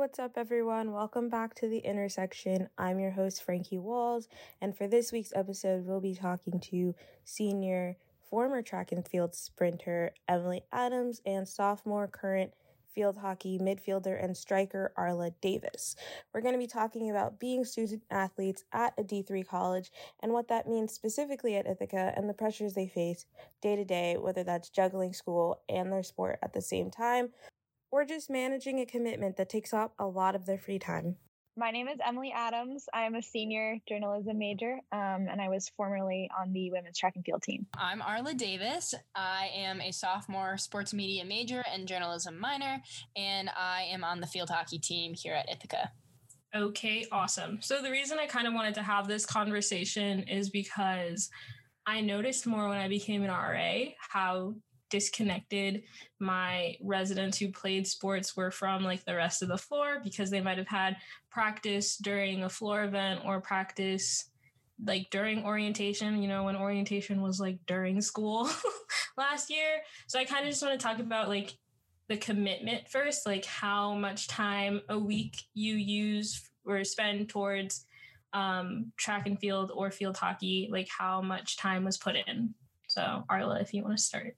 what's up, everyone? Welcome back to The Intersection. I'm your host, Frankie Walls, and for this week's episode, we'll be talking to senior former track and field sprinter Emily Adams and sophomore current field hockey midfielder and striker Arla Davis. We're going to be talking about being student athletes at a D3 college and what that means specifically at Ithaca and the pressures they face day to day, whether that's juggling school and their sport at the same time, or just managing a commitment that takes up a lot of their free time. My name is Emily Adams. I am a senior journalism major, and I was formerly on the women's track and field team. I'm Arla Davis. I am a sophomore sports media major and journalism minor, and I am on the field hockey team here at Ithaca. Okay, awesome. So the reason I kind of wanted to have this conversation is because I noticed more when I became an RA how disconnected my residents who played sports were from like the rest of the floor, because they might have had practice during a floor event or practice like during orientation, you know, when orientation was like during school last year. So I kind of just want to talk about like the commitment first, like how much time a week you use or spend towards track and field or field hockey, like how much time was put in. So Arla, if you want to start.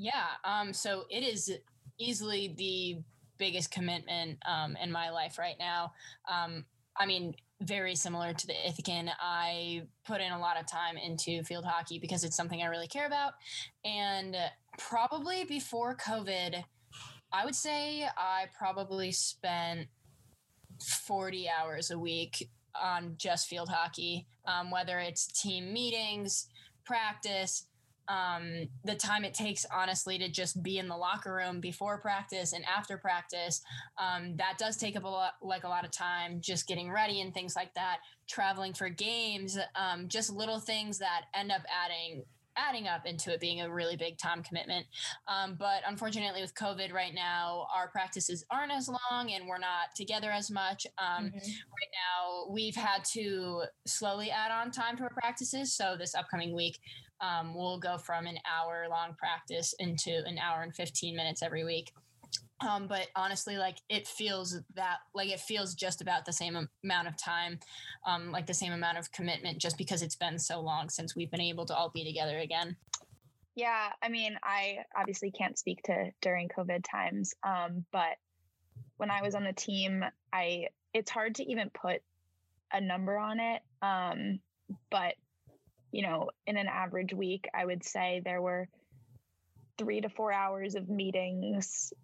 Yeah, so it is easily the biggest commitment in my life right now. I mean, very similar to the Ithacan, I put in a lot of time into field hockey because it's something I really care about. And probably before COVID, I would say I probably spent 40 hours a week on just field hockey, whether it's team meetings, practice, the time it takes, honestly, to just be in the locker room before practice and after practice. That does take up a lot of time, just getting ready and things like that, traveling for games, just little things that end up adding up into it being a really big time commitment. But unfortunately with COVID right now, our practices aren't as long and we're not together as much. Right now we've had to slowly add on time to our practices. So this upcoming week, we'll go from an hour long practice into an hour and 15 minutes every week. But honestly, it feels just about the same amount of time, the same amount of commitment, just because it's been so long since we've been able to all be together again. Yeah. I mean, I obviously can't speak to during COVID times. But when I was on the team, it's hard to even put a number on it. But you know, in an average week, I would say there were 3 to 4 hours of meetings /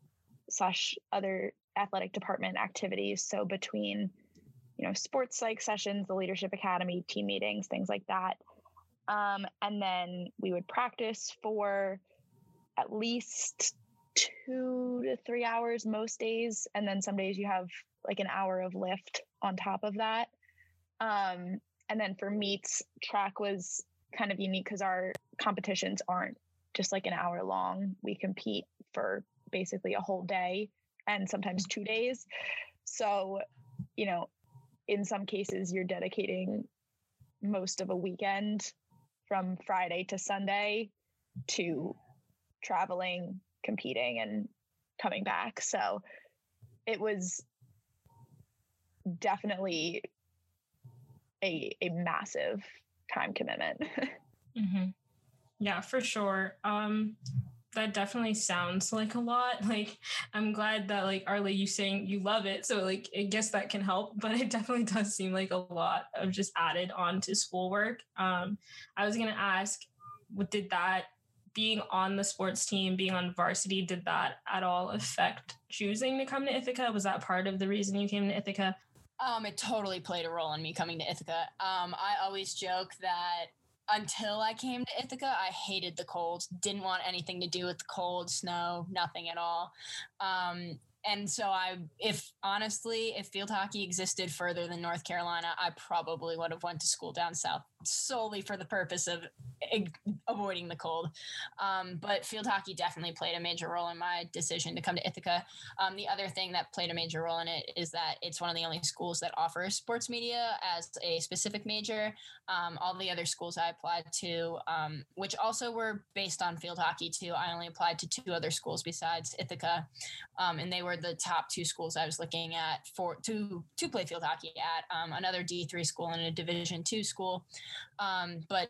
other athletic department activities. So between, you know, sports psych sessions, the leadership academy, team meetings, things like that. And then we would practice for at least 2 to 3 hours most days. And then some days you have like an hour of lift on top of that. And then for meets, track was kind of unique because our competitions aren't just like an hour long. We compete for basically a whole day and sometimes 2 days. So, you know, in some cases you're dedicating most of a weekend from Friday to Sunday to traveling, competing, and coming back. So it was definitely a massive time commitment. Mm-hmm. Yeah, for sure. That definitely sounds like a lot. Like, I'm glad that like Arla, you saying you love it. So like, I guess that can help, but it definitely does seem like a lot of just added on to schoolwork. I was going to ask, what did that being on the sports team, being on varsity, did that at all affect choosing to come to Ithaca? Was that part of the reason you came to Ithaca? It totally played a role in me coming to Ithaca. I always joke that until I came to Ithaca, I hated the cold, didn't want anything to do with the cold, snow, nothing at all. And so if field hockey existed further than North Carolina, I probably would have went to school down south solely for the purpose of avoiding the cold. But field hockey definitely played a major role in my decision to come to Ithaca. The other thing that played a major role in it is that it's one of the only schools that offers sports media as a specific major. All the other schools I applied to, which also were based on field hockey too, I only applied to two other schools besides Ithaca. And they were the top two schools I was looking at to play field hockey at, another D3 school and a Division II school. But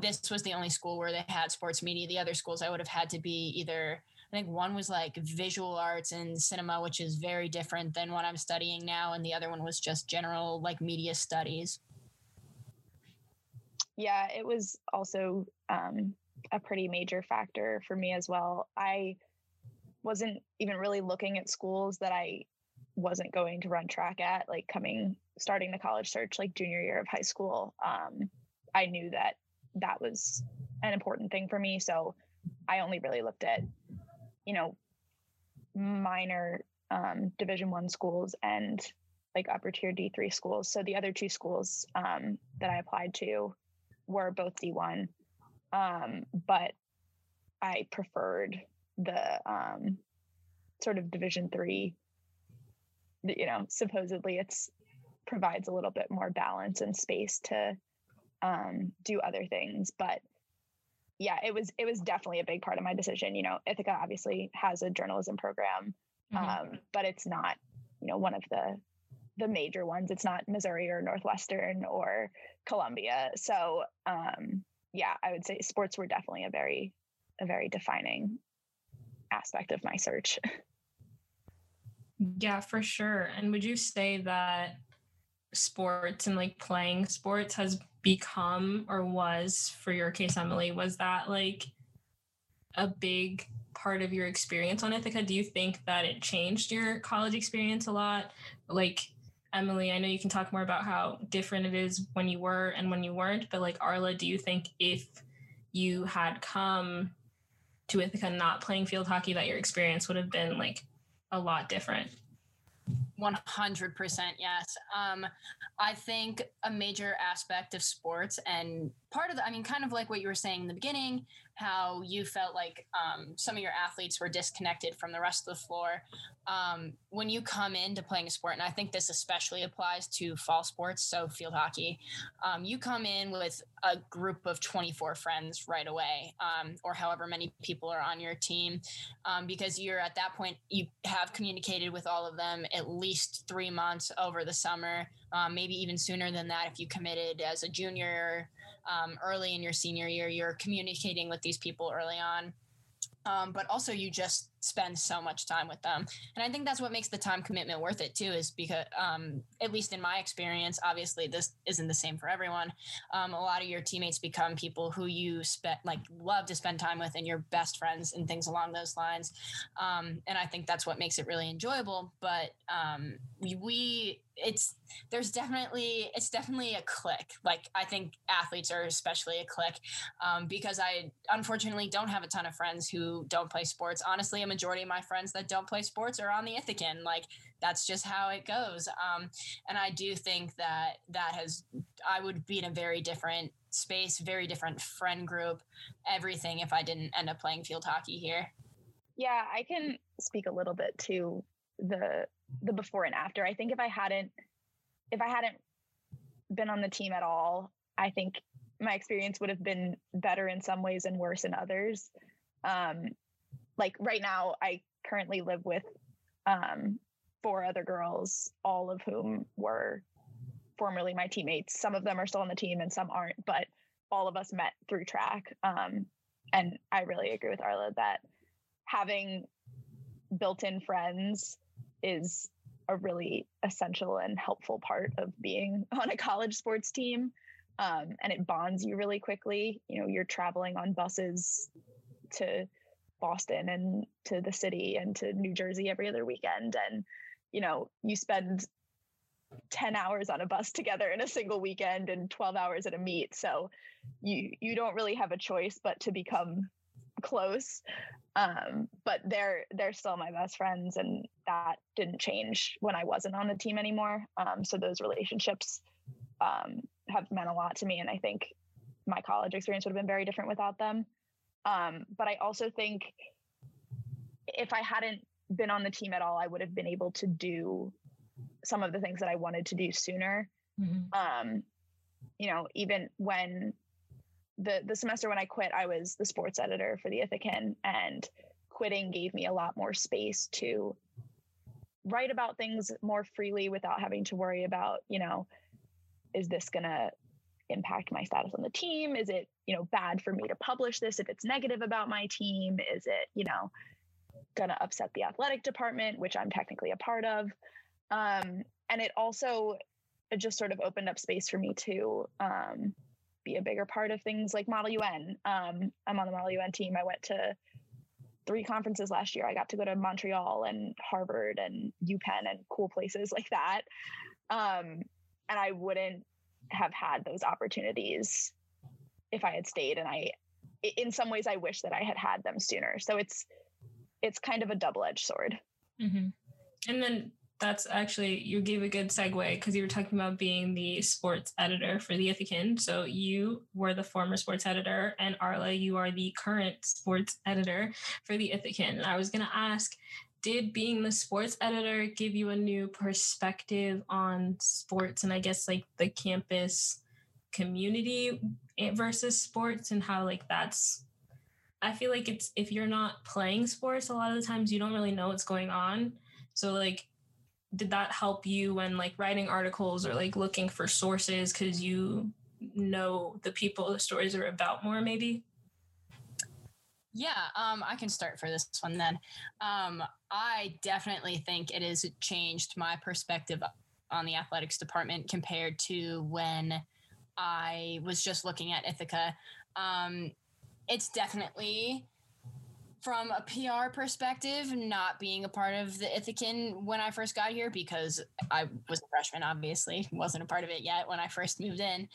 this was the only school where they had sports media. The other schools I would have had to be either, I think one was like visual arts and cinema, which is very different than what I'm studying now. And the other one was just general like media studies. Yeah, it was also a pretty major factor for me as well. I wasn't even really looking at schools that I wasn't going to run track at, like starting the college search, like junior year of high school. I knew that was an important thing for me. So I only really looked at, minor Division I schools and like upper tier D3 schools. So the other two schools that I applied to were both D1, but I preferred the sort of Division III. Supposedly it's provides a little bit more balance and space to do other things. But yeah, it was definitely a big part of my decision. Ithaca obviously has a journalism program, but it's not, one of the major ones. It's not Missouri or Northwestern or Columbia. So I would say sports were definitely a very defining aspect of my search. Yeah, for sure. And would you say that sports and like playing sports has become, or was for your case, Emily, was that like a big part of your experience on Ithaca? Do you think that it changed your college experience a lot? Like, Emily, I know you can talk more about how different it is when you were and when you weren't, but like Arla, do you think if you had come to Ithaca not playing field hockey that your experience would have been like a lot different? 100%. Yes. I think a major aspect of sports and part of the, kind of like what you were saying in the beginning, how you felt like some of your athletes were disconnected from the rest of the floor. When you come into playing a sport, and I think this especially applies to fall sports, so field hockey, you come in with a group of 24 friends right away, or however many people are on your team, because you're at that point, you have communicated with all of them at least 3 months over the summer, maybe even sooner than that if you committed as a junior. Early in your senior year, you're communicating with these people early on. But also you just spend so much time with them. And I think that's what makes the time commitment worth it too, is because, at least in my experience, obviously this isn't the same for everyone. A lot of your teammates become people who you love to spend time with and your best friends and things along those lines. And I think that's what makes it really enjoyable, but, it's definitely a clique. Like I think athletes are especially a clique, because I unfortunately don't have a ton of friends who don't play sports. Honestly, a majority of my friends that don't play sports are on the Ithacan. Like that's just how it goes. And I do think I would be in a very different space, very different friend group, everything if I didn't end up playing field hockey here. Yeah, I can speak a little bit to the before and after. I think if I hadn't been on the team at all, I think my experience would have been better in some ways and worse in others. Like right now I currently live with, 4 other girls, all of whom were formerly my teammates. Some of them are still on the team and some aren't, but all of us met through track. And I really agree with Arla that having built-in friends is a really essential and helpful part of being on a college sports team. And it bonds you really quickly. You're traveling on buses to Boston and to the city and to New Jersey every other weekend. And, you spend 10 hours on a bus together in a single weekend and 12 hours at a meet. So you don't really have a choice but to become close. But they're still my best friends, and that didn't change when I wasn't on the team anymore. So those relationships have meant a lot to me. And I think my college experience would have been very different without them. But I also think if I hadn't been on the team at all, I would have been able to do some of the things that I wanted to do sooner. Mm-hmm. You know, even when the semester when I quit, I was the sports editor for the Ithacan, and quitting gave me a lot more space to write about things more freely without having to worry about, you know, is this going to impact my status on the team? Is it, you know, bad for me to publish this if it's negative about my team? Is it, you know, going to upset the athletic department, which I'm technically a part of? And it also just sort of opened up space for me to be a bigger part of things like Model UN. I'm on the Model UN team. I went to 3 conferences last year. I got to go to Montreal and Harvard and UPenn and cool places like that. And I wouldn't have had those opportunities if I had stayed. And in some ways I wish that I had had them sooner. So it's kind of a double-edged sword. Mm-hmm. And then that's actually, you gave a good segue because you were talking about being the sports editor for the Ithacan. So you were the former sports editor, and Arla, you are the current sports editor for the Ithacan. And I was going to ask, did being the sports editor give you a new perspective on sports and I guess like the campus community versus sports and how like that's, I feel like it's, if you're not playing sports, a lot of the times you don't really know what's going on. So like, did that help you when like writing articles or like looking for sources because you know the people the stories are about more maybe? Yeah, I can start for this one then. I definitely think it has changed my perspective on the athletics department compared to when I was just looking at Ithaca. It's definitely... from a PR perspective, not being a part of the Ithacan when I first got here, because I was a freshman, obviously, wasn't a part of it yet when I first moved in.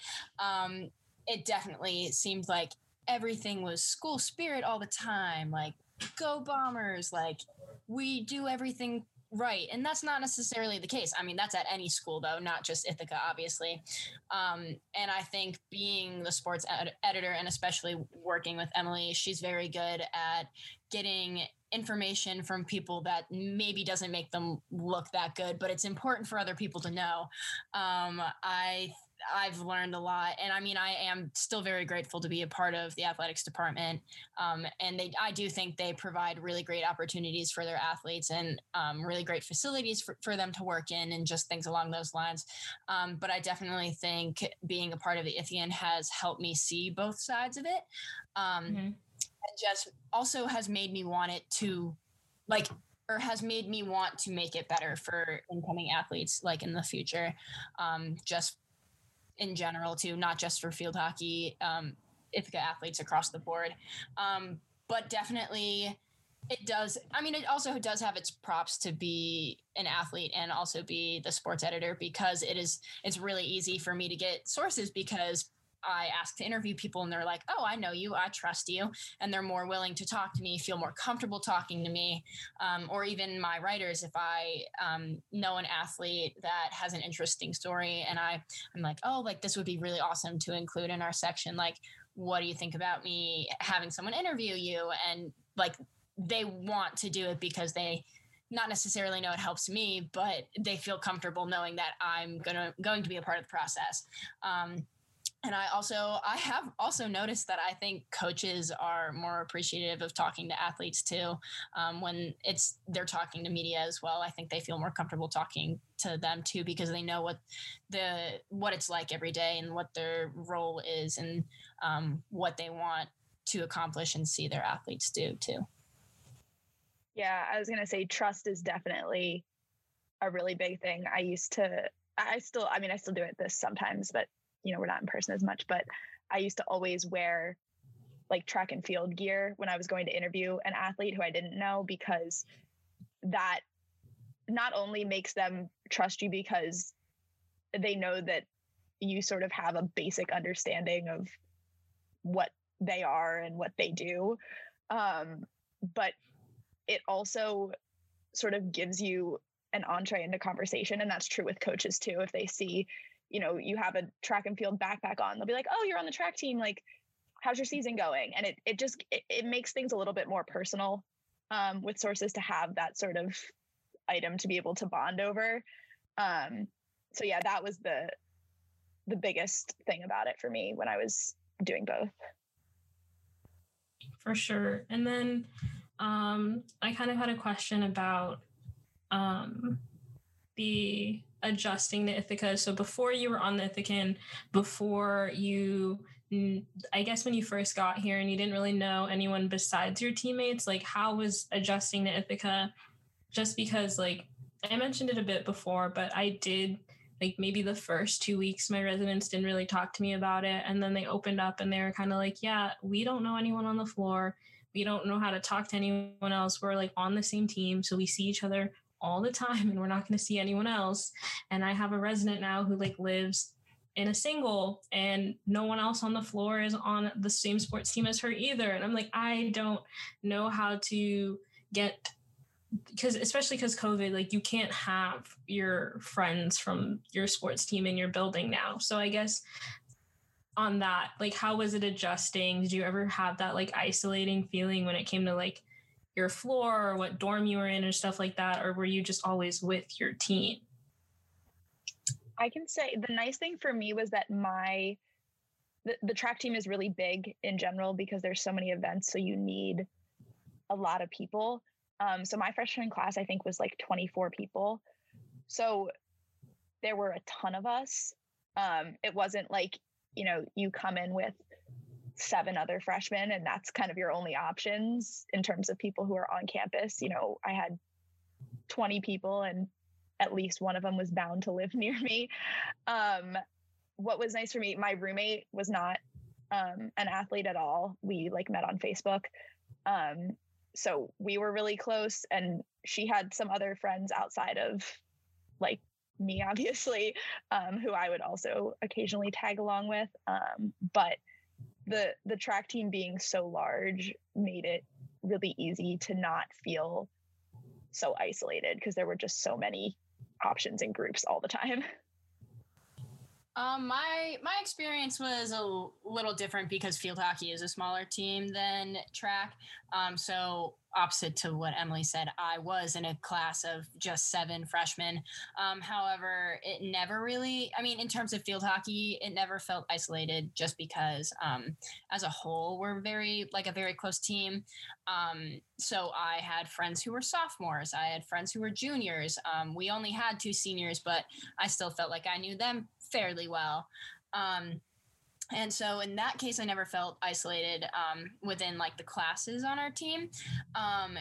It definitely seemed like everything was school spirit all the time, like go Bombers, like we do everything right. And that's not necessarily the case. I mean, that's at any school, though, not just Ithaca, obviously. And I think being the sports editor and especially working with Emily, she's very good at getting information from people that maybe doesn't make them look that good, but it's important for other people to know. I've learned a lot. And I mean, I am still very grateful to be a part of the athletics department. And I do think they provide really great opportunities for their athletes and really great facilities for them to work in and just things along those lines. But I definitely think being a part of the Ithacan has helped me see both sides of it. And just also has made me want it to like, or has made me want to make it better for incoming athletes, like in the future, just in general too, not just for field hockey, Ithaca athletes across the board. But definitely it does. I mean, it also does have its props to be an athlete and also be the sports editor because it's really easy for me to get sources because I ask to interview people and they're like, oh, I know you, I trust you. And they're more willing to talk to me, feel more comfortable talking to me. Or even my writers, if I know an athlete that has an interesting story and I'm like, oh, like this would be really awesome to include in our section. Like, what do you think about me having someone interview you? And like, they want to do it because they not necessarily know it helps me, but they feel comfortable knowing that I'm going to be a part of the process. And I have also noticed that I think coaches are more appreciative of talking to athletes too. When they're talking to media as well, I think they feel more comfortable talking to them too, because they know what it's like every day and what their role is and what they want to accomplish and see their athletes do too. Yeah. I was going to say trust is definitely a really big thing. I still do it this sometimes, but you know, we're not in person as much, but I used to always wear like track and field gear when I was going to interview an athlete who I didn't know, because that not only makes them trust you because they know that you sort of have a basic understanding of what they are and what they do. But it also sort of gives you an entree into conversation. And that's true with coaches too. If they see, you know, you have a track and field backpack on, they'll be like, oh, you're on the track team. Like, how's your season going? And it just makes things a little bit more personal with sources to have that sort of item to be able to bond over. So yeah, that was the biggest thing about it for me when I was doing both. For sure. And then I kind of had a question about the adjusting to Ithaca. So before you were on the Ithacan, before you, I guess when you first got here and you didn't really know anyone besides your teammates, like how was adjusting to Ithaca? Just because like I mentioned it a bit before, but I did like maybe the first 2 weeks, my residents didn't really talk to me about it. And then they opened up and they were kind of like, yeah, we don't know anyone on the floor. We don't know how to talk to anyone else. We're like on the same team. So we see each other all the time and we're not going to see anyone else. And I have a resident now who like lives in a single and no one else on the floor is on the same sports team as her either. And I'm like, I don't know how to get, because especially because COVID, like you can't have your friends from your sports team in your building now. So I guess on that, like, how was it adjusting? Did you ever have that like isolating feeling when it came to like your floor or what dorm you were in or stuff like that? Or were you just always with your team? I can say the nice thing for me was that the track team is really big in general because there's so many events. So you need a lot of people. So my freshman class, I think, was like 24 people. So there were a ton of us. It wasn't like, you know, you come in with 7 other freshmen and that's kind of your only options in terms of people who are on campus. You know, I had 20 people and at least one of them was bound to live near me. What was nice for me, my roommate was not an athlete at all. We like met on Facebook. So we were really close and she had some other friends outside of like me, obviously, who I would also occasionally tag along with. But the track team being so large made it really easy to not feel so isolated because there were just so many options and groups all the time. My experience was a little different because field hockey is a smaller team than track. So opposite to what Emily said, I was in a class of just 7 freshmen. However, it never really, I mean, in terms of field hockey, it never felt isolated just because as a whole, we're a very close team. So I had friends who were sophomores. I had friends who were juniors. We only had 2 seniors, but I still felt like I knew them fairly well. And so in that case, I never felt isolated within like the classes on our team. And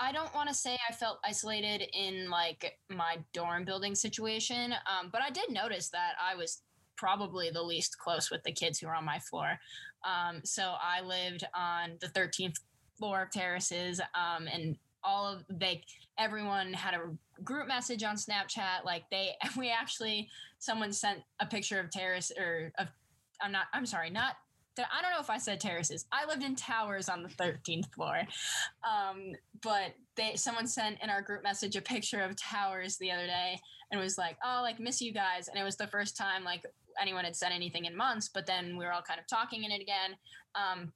I don't want to say I felt isolated in like my dorm building situation, but I did notice that I was probably the least close with the kids who were on my floor. So I lived on the 13th floor of Terraces, and everyone had a group message on Snapchat. Like someone sent a picture of Terrace I don't know if I said Terraces. I lived in Towers on the 13th floor. But someone sent in our group message a picture of Towers the other day and was like, oh, like miss you guys. And it was the first time like anyone had said anything in months, but then we were all kind of talking in it again.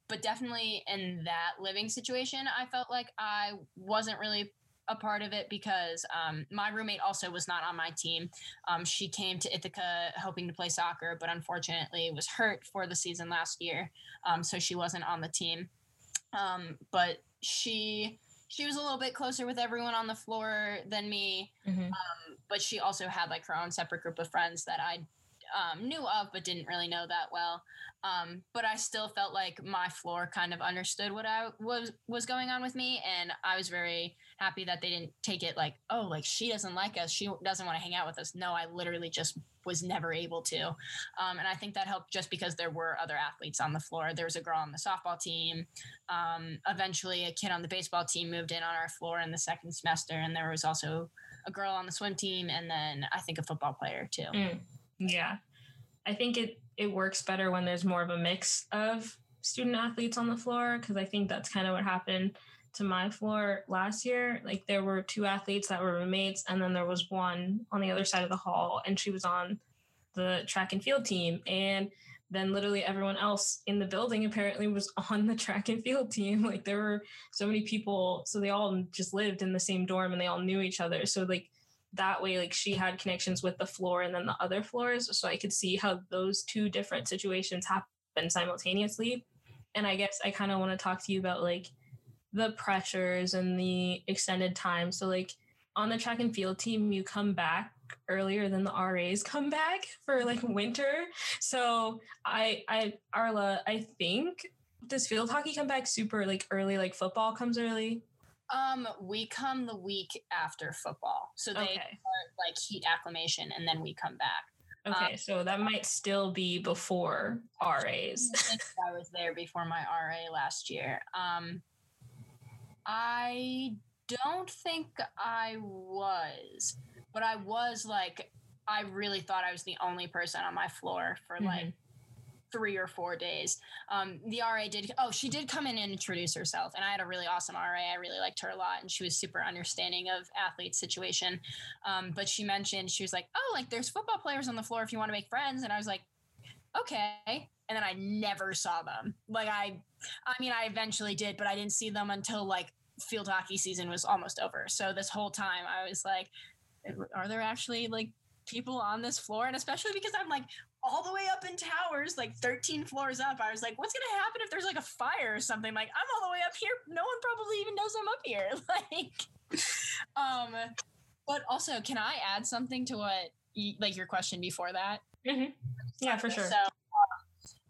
But definitely in that living situation, I felt like I wasn't really a part of it because my roommate also was not on my team. She came to Ithaca hoping to play soccer, but unfortunately was hurt for the season last year. So she wasn't on the team. But she was a little bit closer with everyone on the floor than me. Mm-hmm. But she also had like her own separate group of friends that I knew of, but didn't really know that well. But I still felt like my floor kind of understood what was going on with me. And I was very happy that they didn't take it like, oh, like she doesn't like us. She doesn't want to hang out with us. No, I literally just was never able to. And I think that helped just because there were other athletes on the floor. There was a girl on the softball team. Eventually a kid on the baseball team moved in on our floor in the second semester. And there was also a girl on the swim team. And then I think a football player too. Mm. Yeah, I think it works better when there's more of a mix of student athletes on the floor, because I think that's kind of what happened to my floor last year. Like there were 2 athletes that were roommates and then there was one on the other side of the hall and she was on the track and field team. And then literally everyone else in the building apparently was on the track and field team. Like there were so many people. So they all just lived in the same dorm and they all knew each other. So like that way, like she had connections with the floor and then the other floors. So I could see how those two different situations happen simultaneously. And I guess I kind of want to talk to you about like the pressures and the extended time. So like on the track and field team, you come back earlier than the RAs come back for like winter. So Arla, I think, does field hockey come back super like early, like football comes early? We come the week after football. So they start like heat acclimation and then we come back. Okay, so that might still be before RAs. I was there before my RA last year. I don't think I was, but I was like, I really thought I was the only person on my floor for like 3 or 4 days. The RA she did come in and introduce herself, and I had a really awesome RA. I really liked her a lot, and she was super understanding of athlete's situation. But she mentioned, she was like, oh, like there's football players on the floor if you want to make friends. And I was like, okay. And then I never saw them. Like I mean, I eventually did, but I didn't see them until like field hockey season was almost over. So this whole time I was like, are there actually like people on this floor? And especially because I'm like, all the way up in Towers, like 13 floors up. I was like, what's going to happen if there's like a fire or something? Like I'm all the way up here. No one probably even knows I'm up here. But also, can I add something to what your question before that? Mm-hmm. Yeah, for sure. So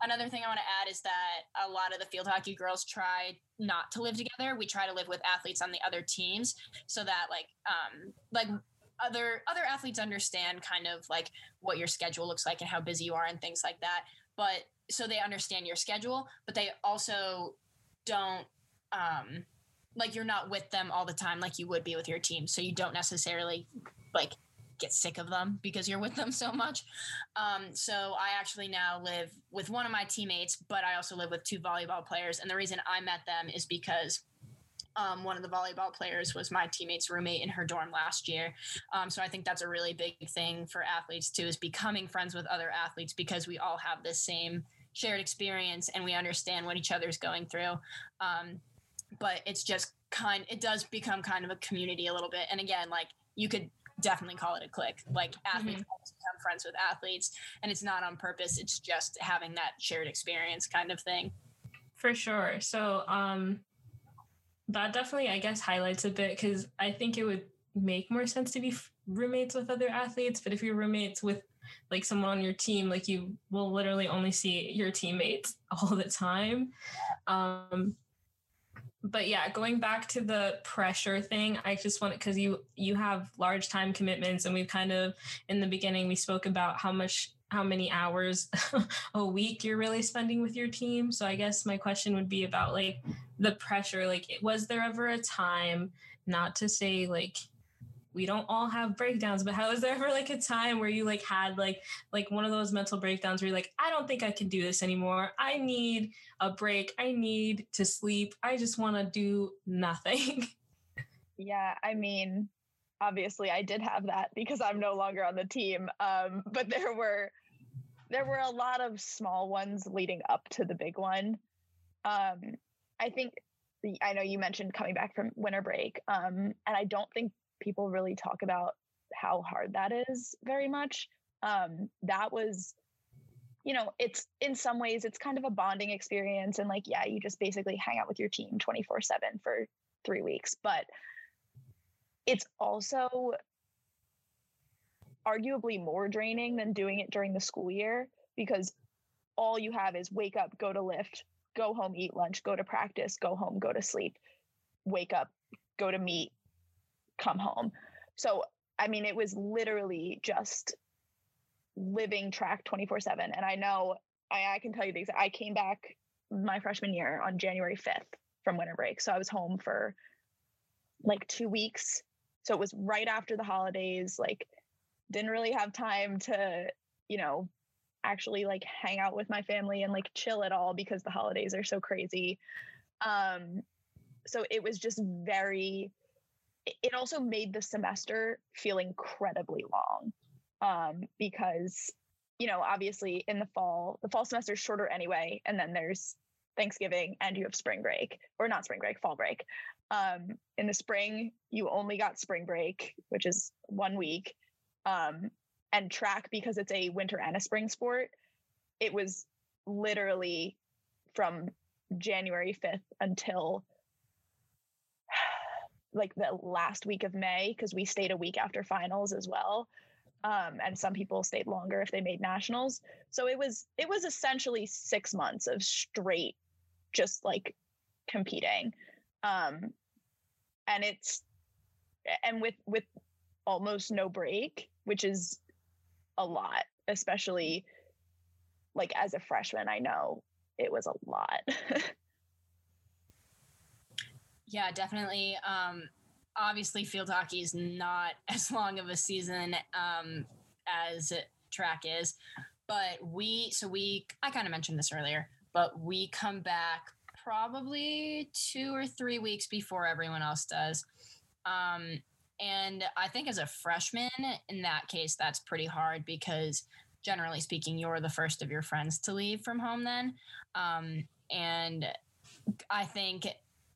another thing I want to add is that a lot of the field hockey girls try not to live together. We try to live with athletes on the other teams so that other athletes understand kind of like what your schedule looks like and how busy you are and things like that. But so they understand your schedule, but they also don't you're not with them all the time like you would be with your team. So you don't necessarily like get sick of them because you're with them so much. So I actually now live with one of my teammates, but I also live with two volleyball players. And the reason I met them is because one of the volleyball players was my teammate's roommate in her dorm last year. So I think that's a really big thing for athletes too, is becoming friends with other athletes, because we all have the same shared experience and we understand what each other's going through. But it's just it does become kind of a community a little bit. And again, like you could definitely call it a clique, like athletes always become friends with athletes, and it's not on purpose. It's just having that shared experience kind of thing. For sure. So, that definitely, I guess, highlights a bit, because I think it would make more sense to be roommates with other athletes. But if you're roommates with like someone on your team, like you will literally only see your teammates all the time. But yeah, going back to the pressure thing, I just want, because you have large time commitments, and we've kind of, in the beginning, we spoke about how many hours a week you're really spending with your team. So I guess my question would be about like the pressure. Like, was there ever a time, not to say like we don't all have breakdowns, but how was there ever like a time where you like had like one of those mental breakdowns where you're like, I don't think I can do this anymore. I need a break. I need to sleep. I just want to do nothing. Yeah. I mean, obviously I did have that because I'm no longer on the team. But there were a lot of small ones leading up to the big one. I know you mentioned coming back from winter break. And I don't think people really talk about how hard that is very much. That was, it's in some ways it's kind of a bonding experience. And like, yeah, you just basically hang out with your team 24/7 for 3 weeks, but it's also arguably more draining than doing it during the school year, because all you have is wake up, go to lift, go home, eat lunch, go to practice, go home, go to sleep, wake up, go to meet, come home. So, I mean, it was literally just living track 24/7. And I know I can tell you things. I came back my freshman year on January 5th from winter break. So I was home for like 2 weeks. So it was right after the holidays, like didn't really have time to, actually like hang out with my family and like chill at all because the holidays are so crazy. So it was just it also made the semester feel incredibly long because you know, obviously in the fall semester is shorter anyway. And then there's Thanksgiving and you have spring break, or not spring break, fall break. In the spring, you only got spring break, which is 1 week. And track, because it's a winter and a spring sport, it was literally from January 5th until like the last week of May, because we stayed a week after finals as well. And some people stayed longer if they made nationals. So it was essentially 6 months of straight, just like competing. And with almost no break, which is a lot, especially like as a freshman, I know it was a lot. Yeah, definitely. Obviously field hockey is not as long of a season as track is, but I kind of mentioned this earlier, but we come back probably 2 or 3 weeks before everyone else does. And I think as a freshman in that case, that's pretty hard because generally speaking, you're the first of your friends to leave from home then. And I think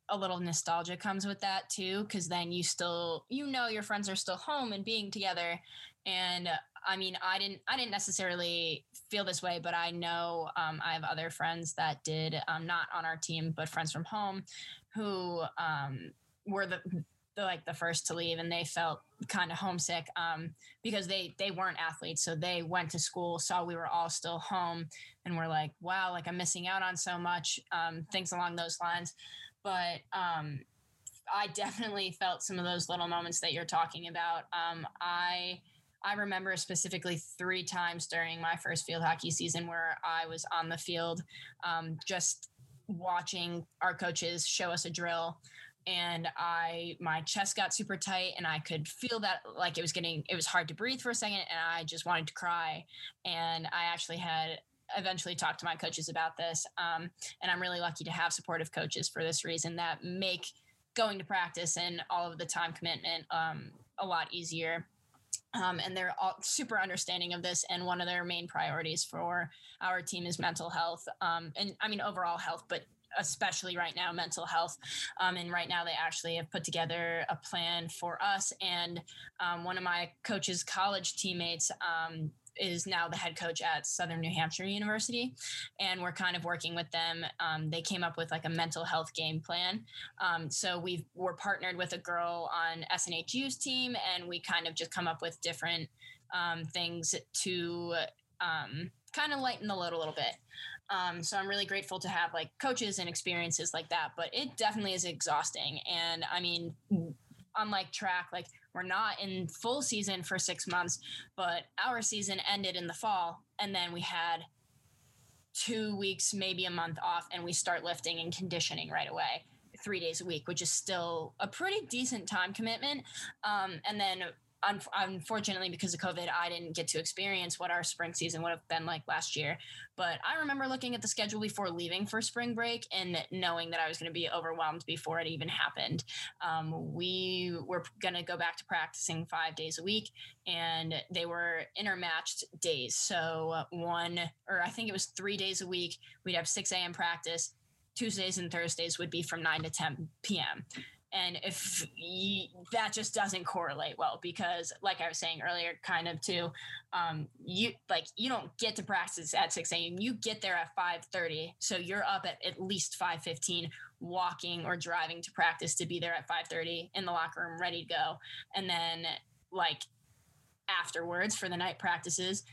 a little nostalgia comes with that too, because then your friends are still home and being together. And I mean, I didn't necessarily feel this way, but I know I have other friends that did, not on our team, but friends from home who were the first to leave, and they felt kind of homesick because they weren't athletes. So they went to school, saw we were all still home, and were like, wow, like I'm missing out on so much, things along those lines. But I definitely felt some of those little moments that you're talking about. I remember specifically 3 times during my first field hockey season where I was on the field, just watching our coaches show us a drill. And my chest got super tight, and I could feel that like it was hard to breathe for a second, and I just wanted to cry. And I actually had eventually talked to my coaches about this. And I'm really lucky to have supportive coaches for this reason that make going to practice and all of the time commitment a lot easier. And they're all super understanding of this. And one of their main priorities for our team is mental health. And I mean, overall health, but especially right now, mental health. And right now they actually have put together a plan for us. And one of my coach's college teammates is now the head coach at Southern New Hampshire University. And we're kind of working with them. They came up with like a mental health game plan. So we're partnered with a girl on SNHU's team, and we kind of just come up with different things to kind of lighten the load a little bit. So I'm really grateful to have like coaches and experiences like that, but it definitely is exhausting. And I mean, unlike track, like we're not in full season for 6 months, but our season ended in the fall. And then we had 2 weeks, maybe a month off, and we start lifting and conditioning right away, 3 days a week, which is still a pretty decent time commitment. And then unfortunately, because of COVID, I didn't get to experience what our spring season would have been like last year. But I remember looking at the schedule before leaving for spring break and knowing that I was going to be overwhelmed before it even happened. We were going to go back to practicing 5 days a week, and they were intermatched days. So I think it was 3 days a week, we'd have 6 a.m. practice. Tuesdays and Thursdays would be from 9 to 10 p.m., and that just doesn't correlate well, because like I was saying earlier, kind of too, you don't get to practice at 6 a.m. You get there at 5:30. So you're up at least 5:15, walking or driving to practice to be there at 5:30 in the locker room, ready to go. And then like afterwards for the night practices,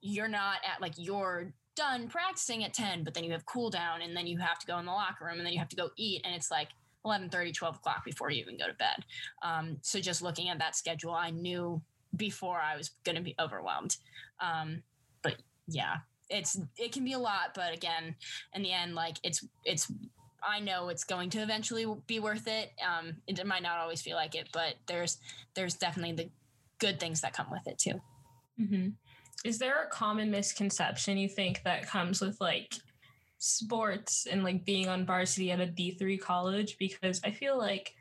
you're not at like your done practicing at 10, but then you have cool down, and then you have to go in the locker room, and then you have to go eat. And it's like 11:30, 12 o'clock before you even go to bed. So just looking at that schedule, I knew before I was going to be overwhelmed. But yeah, it can be a lot, but again, in the end, like I know it's going to eventually be worth it. It might not always feel like it, but there's definitely the good things that come with it too. Mm-hmm. Is there a common misconception you think that comes with like sports and like being on varsity at a D3 college? Because I feel like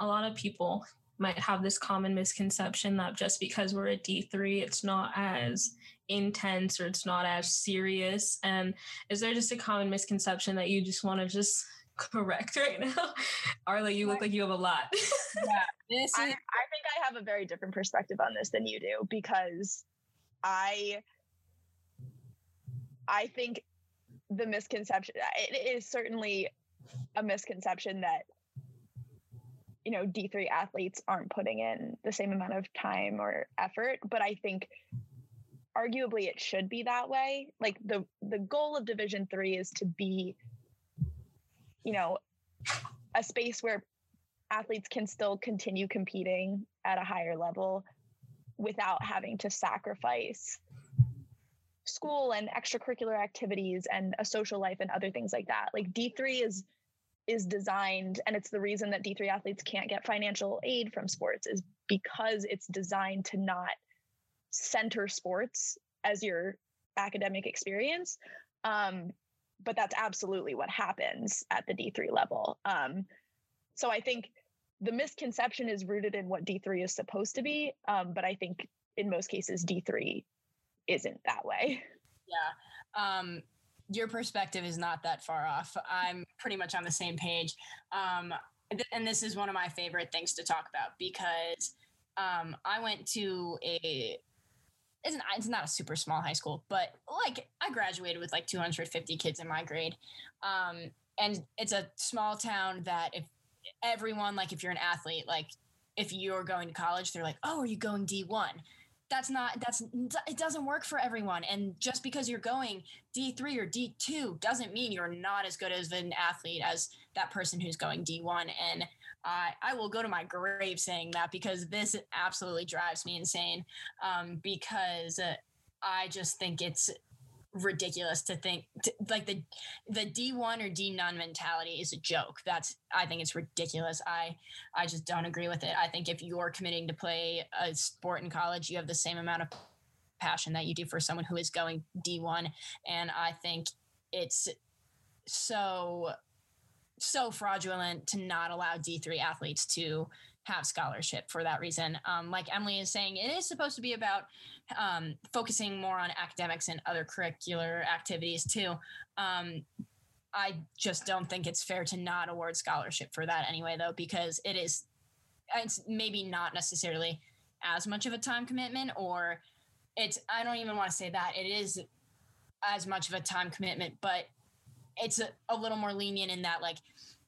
a lot of people might have this common misconception that just because we're a D3, it's not as intense or it's not as serious. And is there just a common misconception that you just want to just correct right now? Arla, you look like you have a lot. Yeah, I think I have a very different perspective on this than you do, because I think the misconception, it is certainly a misconception that, you know, D3 athletes aren't putting in the same amount of time or effort, but I think arguably it should be that way. Like the goal of Division III is to be, you know, a space where athletes can still continue competing at a higher level without having to sacrifice school and extracurricular activities and a social life and other things like that. Like D3 is designed, and it's the reason that D3 athletes can't get financial aid from sports, is because it's designed to not center sports as your academic experience. But that's absolutely what happens at the D3 level. So I think the misconception is rooted in what D3 is supposed to be. But I think in most cases, D3 isn't that way. Yeah. Your perspective is not that far off. I'm pretty much on the same page. And this is one of my favorite things to talk about, because I went to it's not a super small high school, but like I graduated with like 250 kids in my grade. And it's a small town that if you're an athlete, like if you're going to college, they're like, oh, are you going D1? It doesn't work for everyone. And just because you're going D3 or D2 doesn't mean you're not as good as an athlete as that person who's going D1. And I will go to my grave saying that, because this absolutely drives me insane, because I just think it's ridiculous to think like the D1 or D9 mentality is a joke. I think it's ridiculous. I just don't agree with it. I think if you're committing to play a sport in college, you have the same amount of passion that you do for someone who is going D1. And I think it's so fraudulent to not allow D3 athletes to have scholarship for that reason. Like Emily is saying, it is supposed to be about focusing more on academics and other curricular activities too. I just don't think it's fair to not award scholarship for that anyway, though, because it's maybe not necessarily as much of a time commitment, or I don't even want to say that it is as much of a time commitment, but it's a little more lenient in that, like,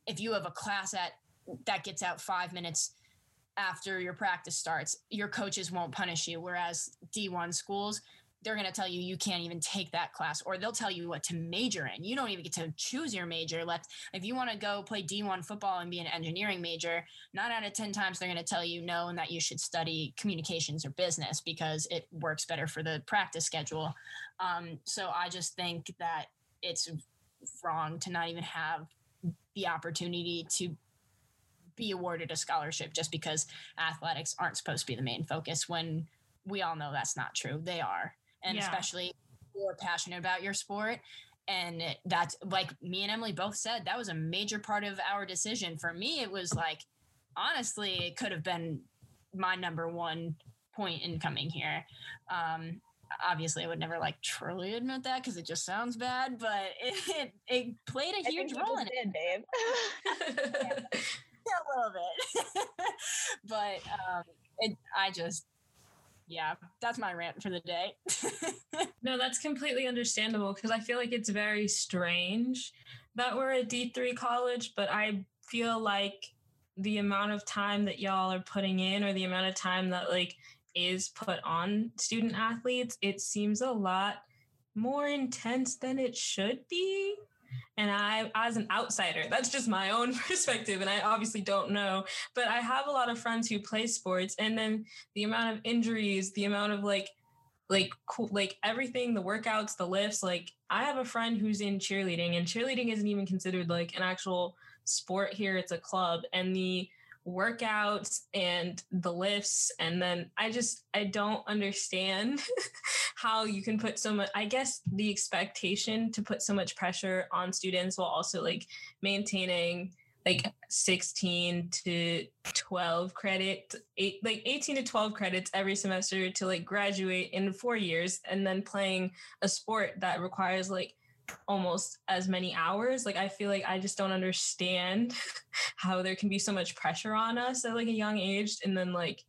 if you have a class that gets out 5 minutes after your practice starts, your coaches won't punish you. Whereas D1 schools, they're going to tell you can't even take that class, or they'll tell you what to major in. You don't even get to choose your major. If you want to go play D1 football and be an engineering major, 9 out of 10 times they're going to tell you no, and that you should study communications or business because it works better for the practice schedule. So I just think that it's wrong to not even have the opportunity to be awarded a scholarship just because athletics aren't supposed to be the main focus, when we all know that's not true. They are. And yeah, especially if you're passionate about your sport. And that's, like me and Emily both said, that was a major part of our decision. For me, it was like, honestly, it could have been my number one point in coming here. Obviously I would never truly admit that, because it just sounds bad, but it played a huge role in it. Babe. A little bit. But that's my rant for the day. No, that's completely understandable, because I feel like it's very strange that we're a D3 college, but I feel like the amount of time that y'all are putting in, or the amount of time that is put on student athletes, it seems a lot more intense than it should be. And I, as an outsider, that's just my own perspective, and I obviously don't know, but I have a lot of friends who play sports, and then the amount of injuries, the amount of everything, the workouts, the lifts, I have a friend who's in cheerleading, and cheerleading isn't even considered an actual sport here. It's a club, and the workouts and the lifts. And then I don't understand how you can put so much, I guess the expectation to put so much pressure on students while also maintaining like 16 to 12 credits, 18 to 12 credits every semester to like graduate in 4 years, and then playing a sport that requires like almost as many hours. Like, I feel like I just don't understand how there can be so much pressure on us at like a young age. And then like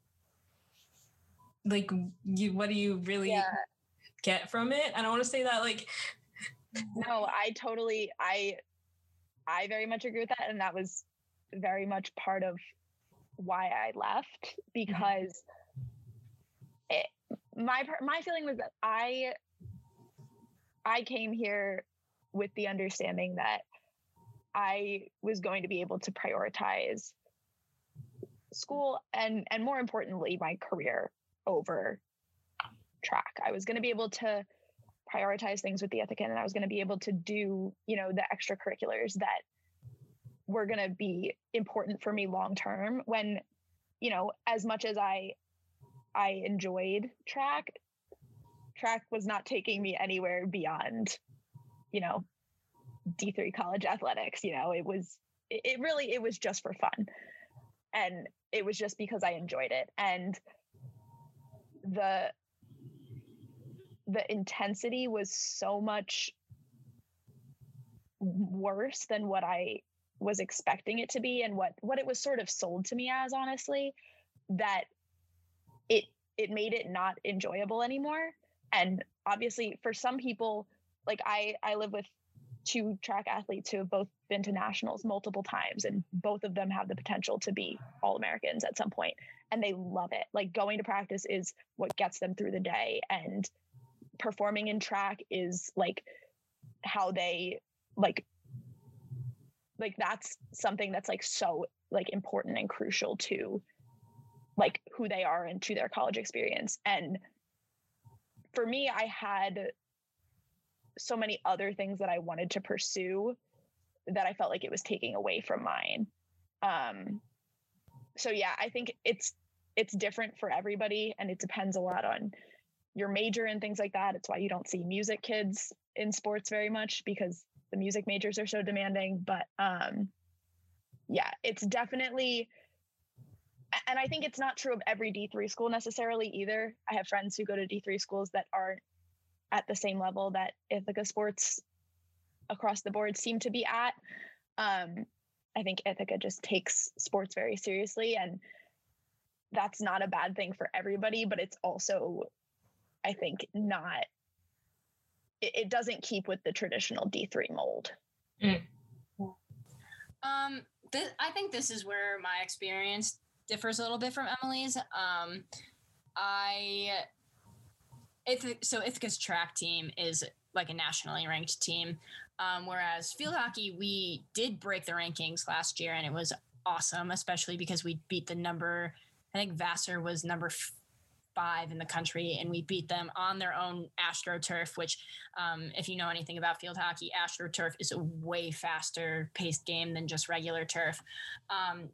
you, what do you really get from it? I don't want to say that like, no, I totally, I very much agree with that. And that was very much part of why I left, because my feeling was that I came here with the understanding that I was going to be able to prioritize school and more importantly, my career over track. I was going to be able to prioritize things with the Ithacan, and I was going to be able to do, you know, the extracurriculars that were going to be important for me long-term when, you know, as much as I enjoyed track was not taking me anywhere beyond, you know, D3 college athletics. You know, it was just for fun, and it was just because I enjoyed it. And the intensity was so much worse than what I was expecting it to be, and what it was sort of sold to me as, honestly, that it made it not enjoyable anymore. And obviously for some people, like I live with two track athletes who have both been to nationals multiple times, and both of them have the potential to be All-Americans at some point, and they love it. Like, going to practice is what gets them through the day, and performing in track is like how they like that's something that's like so like important and crucial to like who they are and to their college experience. And for me, I had so many other things that I wanted to pursue that I felt like it was taking away from mine. So yeah, I think it's different for everybody, and it depends a lot on your major and things like that. It's why you don't see music kids in sports very much, because the music majors are so demanding. But yeah, it's definitely, and I think it's not true of every D3 school necessarily either. I have friends who go to D3 schools that aren't at the same level that Ithaca sports across the board seem to be at. I think Ithaca just takes sports very seriously, and that's not a bad thing for everybody, but it's also, I think, not, it doesn't keep with the traditional D3 mold. Mm. I think this is where my experience differs a little bit from Emily's. So Ithaca's track team is like a nationally ranked team. Whereas field hockey, we did break the rankings last year, and it was awesome, especially because we beat the number, I think Vassar was number 5 in the country, and we beat them on their own AstroTurf, which if you know anything about field hockey, AstroTurf is a way faster paced game than just regular turf.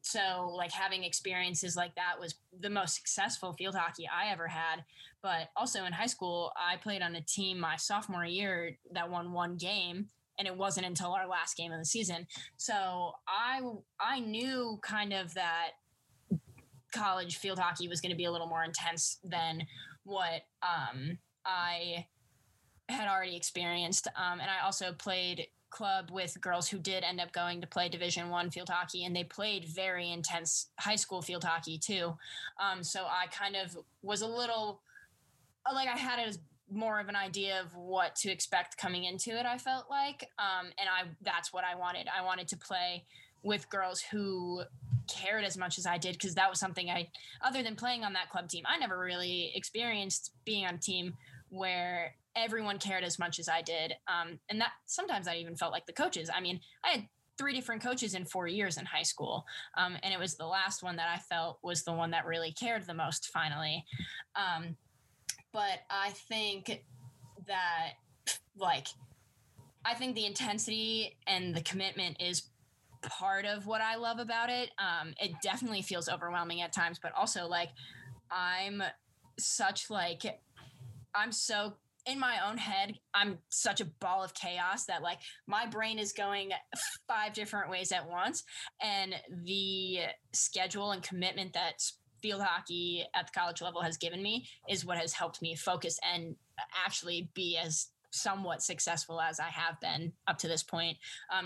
So like having experiences like that was the most successful field hockey I ever had. But also in high school, I played on a team my sophomore year that won one game, and it wasn't until our last game of the season. So I knew kind of that college field hockey was going to be a little more intense than what I had already experienced. And I also played club with girls who did end up going to play Division I field hockey, and they played very intense high school field hockey too. So I kind of was a little like, I had it more of an idea of what to expect coming into it, I felt like. That's what I wanted. I wanted to play with girls who cared as much as I did, because that was something I, other than playing on that club team, I never really experienced being on a team where everyone cared as much as I did. And that sometimes I even felt like the coaches. I mean, I had 3 different coaches in 4 years in high school. And it was the last one that I felt was the one that really cared the most finally. But I think that the intensity and the commitment is part of what I love about it. It definitely feels overwhelming at times, but also I'm so in my own head, I'm such a ball of chaos that like my brain is going 5 different ways at once. And the schedule and commitment that field hockey at the college level has given me is what has helped me focus and actually be as somewhat successful as I have been up to this point,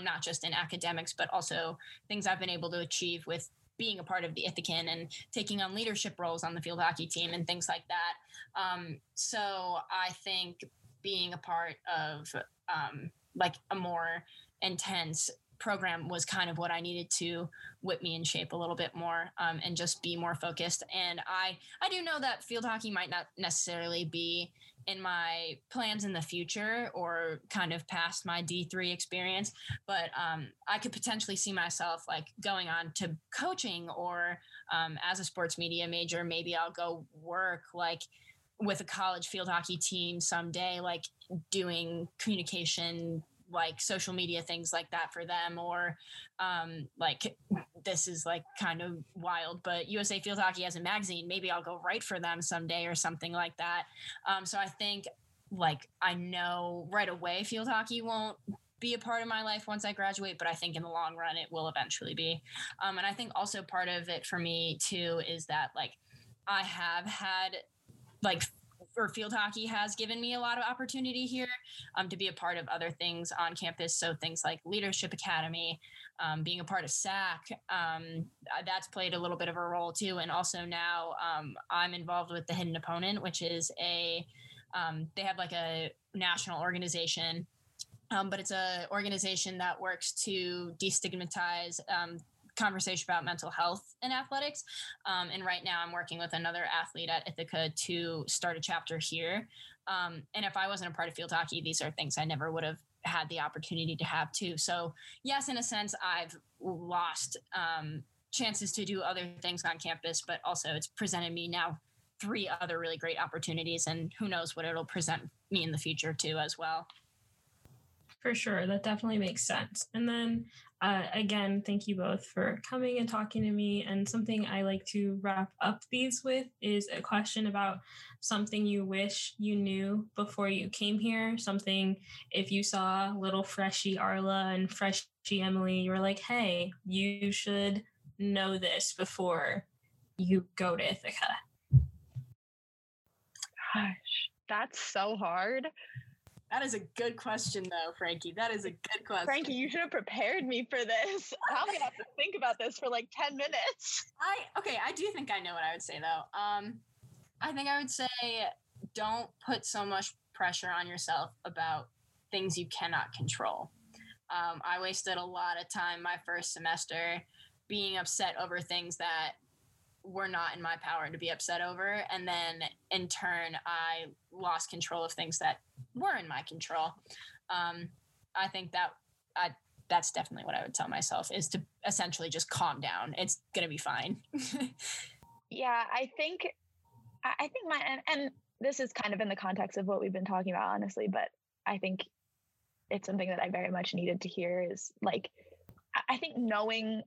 not just in academics, but also things I've been able to achieve with being a part of the Ithacan and taking on leadership roles on the field hockey team and things like that. So I think being a part of like a more intense program was kind of what I needed to whip me in shape a little bit more and just be more focused. And I do know that field hockey might not necessarily be in my plans in the future or kind of past my D3 experience, but I could potentially see myself like going on to coaching or as a sports media major, maybe I'll go work like with a college field hockey team someday, like doing communication, like social media, things like that for them. Or like, this is like kind of wild, but USA Field Hockey has a magazine. Maybe I'll go write for them someday or something like that. So I think like, I know right away field hockey won't be a part of my life once I graduate, but I think in the long run, it will eventually be. And I think also part of it for me too, is that like, I have had like, or field hockey has given me a lot of opportunity here to be a part of other things on campus. So things like Leadership Academy, being a part of SAC, that's played a little bit of a role too. And also now I'm involved with the Hidden Opponent, which is a, they have like a national organization, but it's a organization that works to destigmatize conversation about mental health in athletics. And right now I'm working with another athlete at Ithaca to start a chapter here. And if I wasn't a part of field hockey, these are things I never would have had the opportunity to have too. So yes, in a sense, I've lost chances to do other things on campus, but also it's presented me now 3 other really great opportunities, and who knows what it'll present me in the future too as well. For sure. That definitely makes sense. And then again, thank you both for coming and talking to me. And something I like to wrap up these with is a question about something you wish you knew before you came here. Something if you saw little freshie Arla and freshie Emily, you were like, hey, you should know this before you go to Ithaca. Gosh, that's so hard. That is a good question, though, Frankie. That is a good question. Frankie, you should have prepared me for this. I'm going to have to think about this for like 10 minutes. I do think I know what I would say, though. I think I would say don't put so much pressure on yourself about things you cannot control. I wasted a lot of time my first semester being upset over things that were not in my power to be upset over. And then, in turn, I lost control of things that were in my control. I think that that's definitely what I would tell myself, is to essentially just calm down. It's going to be fine. Yeah, I think my, and this is kind of in the context of what we've been talking about, honestly, but I think it's something that I very much needed to hear is like, I think knowing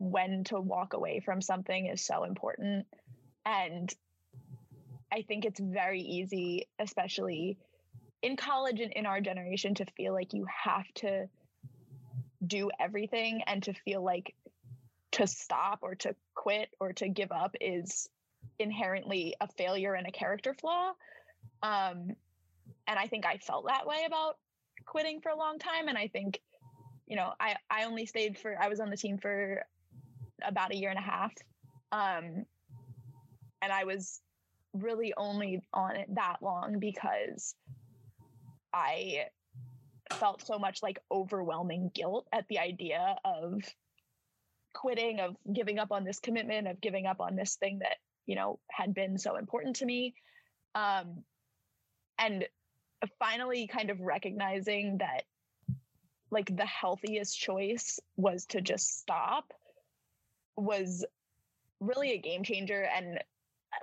when to walk away from something is so important. And I think it's very easy, especially in college and in our generation, to feel like you have to do everything, and to feel like to stop or to quit or to give up is inherently a failure and a character flaw. And I think I felt that way about quitting for a long time. And I think, you know, I only stayed for, I was on the team for about 1.5 years. And I was really only on it that long because I felt so much like overwhelming guilt at the idea of quitting, of giving up on this commitment, of giving up on this thing that, you know, had been so important to me. And finally kind of recognizing that like the healthiest choice was to just stop was really a game changer. And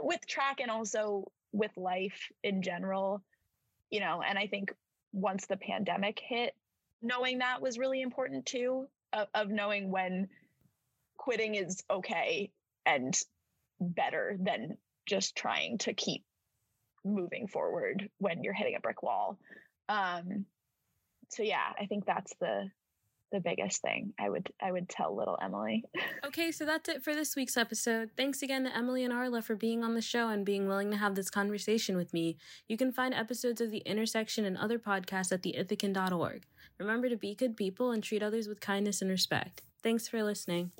with track and also with life in general, you know, and I think once the pandemic hit, knowing that was really important too, of knowing when quitting is okay and better than just trying to keep moving forward when you're hitting a brick wall. So yeah, I think that's the biggest thing I would tell little Emily. Okay, so that's it for this week's episode. Thanks again to Emily and Arla for being on the show and being willing to have this conversation with me. You can find episodes of The Intersection and other podcasts at theithacan.org. Remember to be good people and treat others with kindness and respect. Thanks for listening.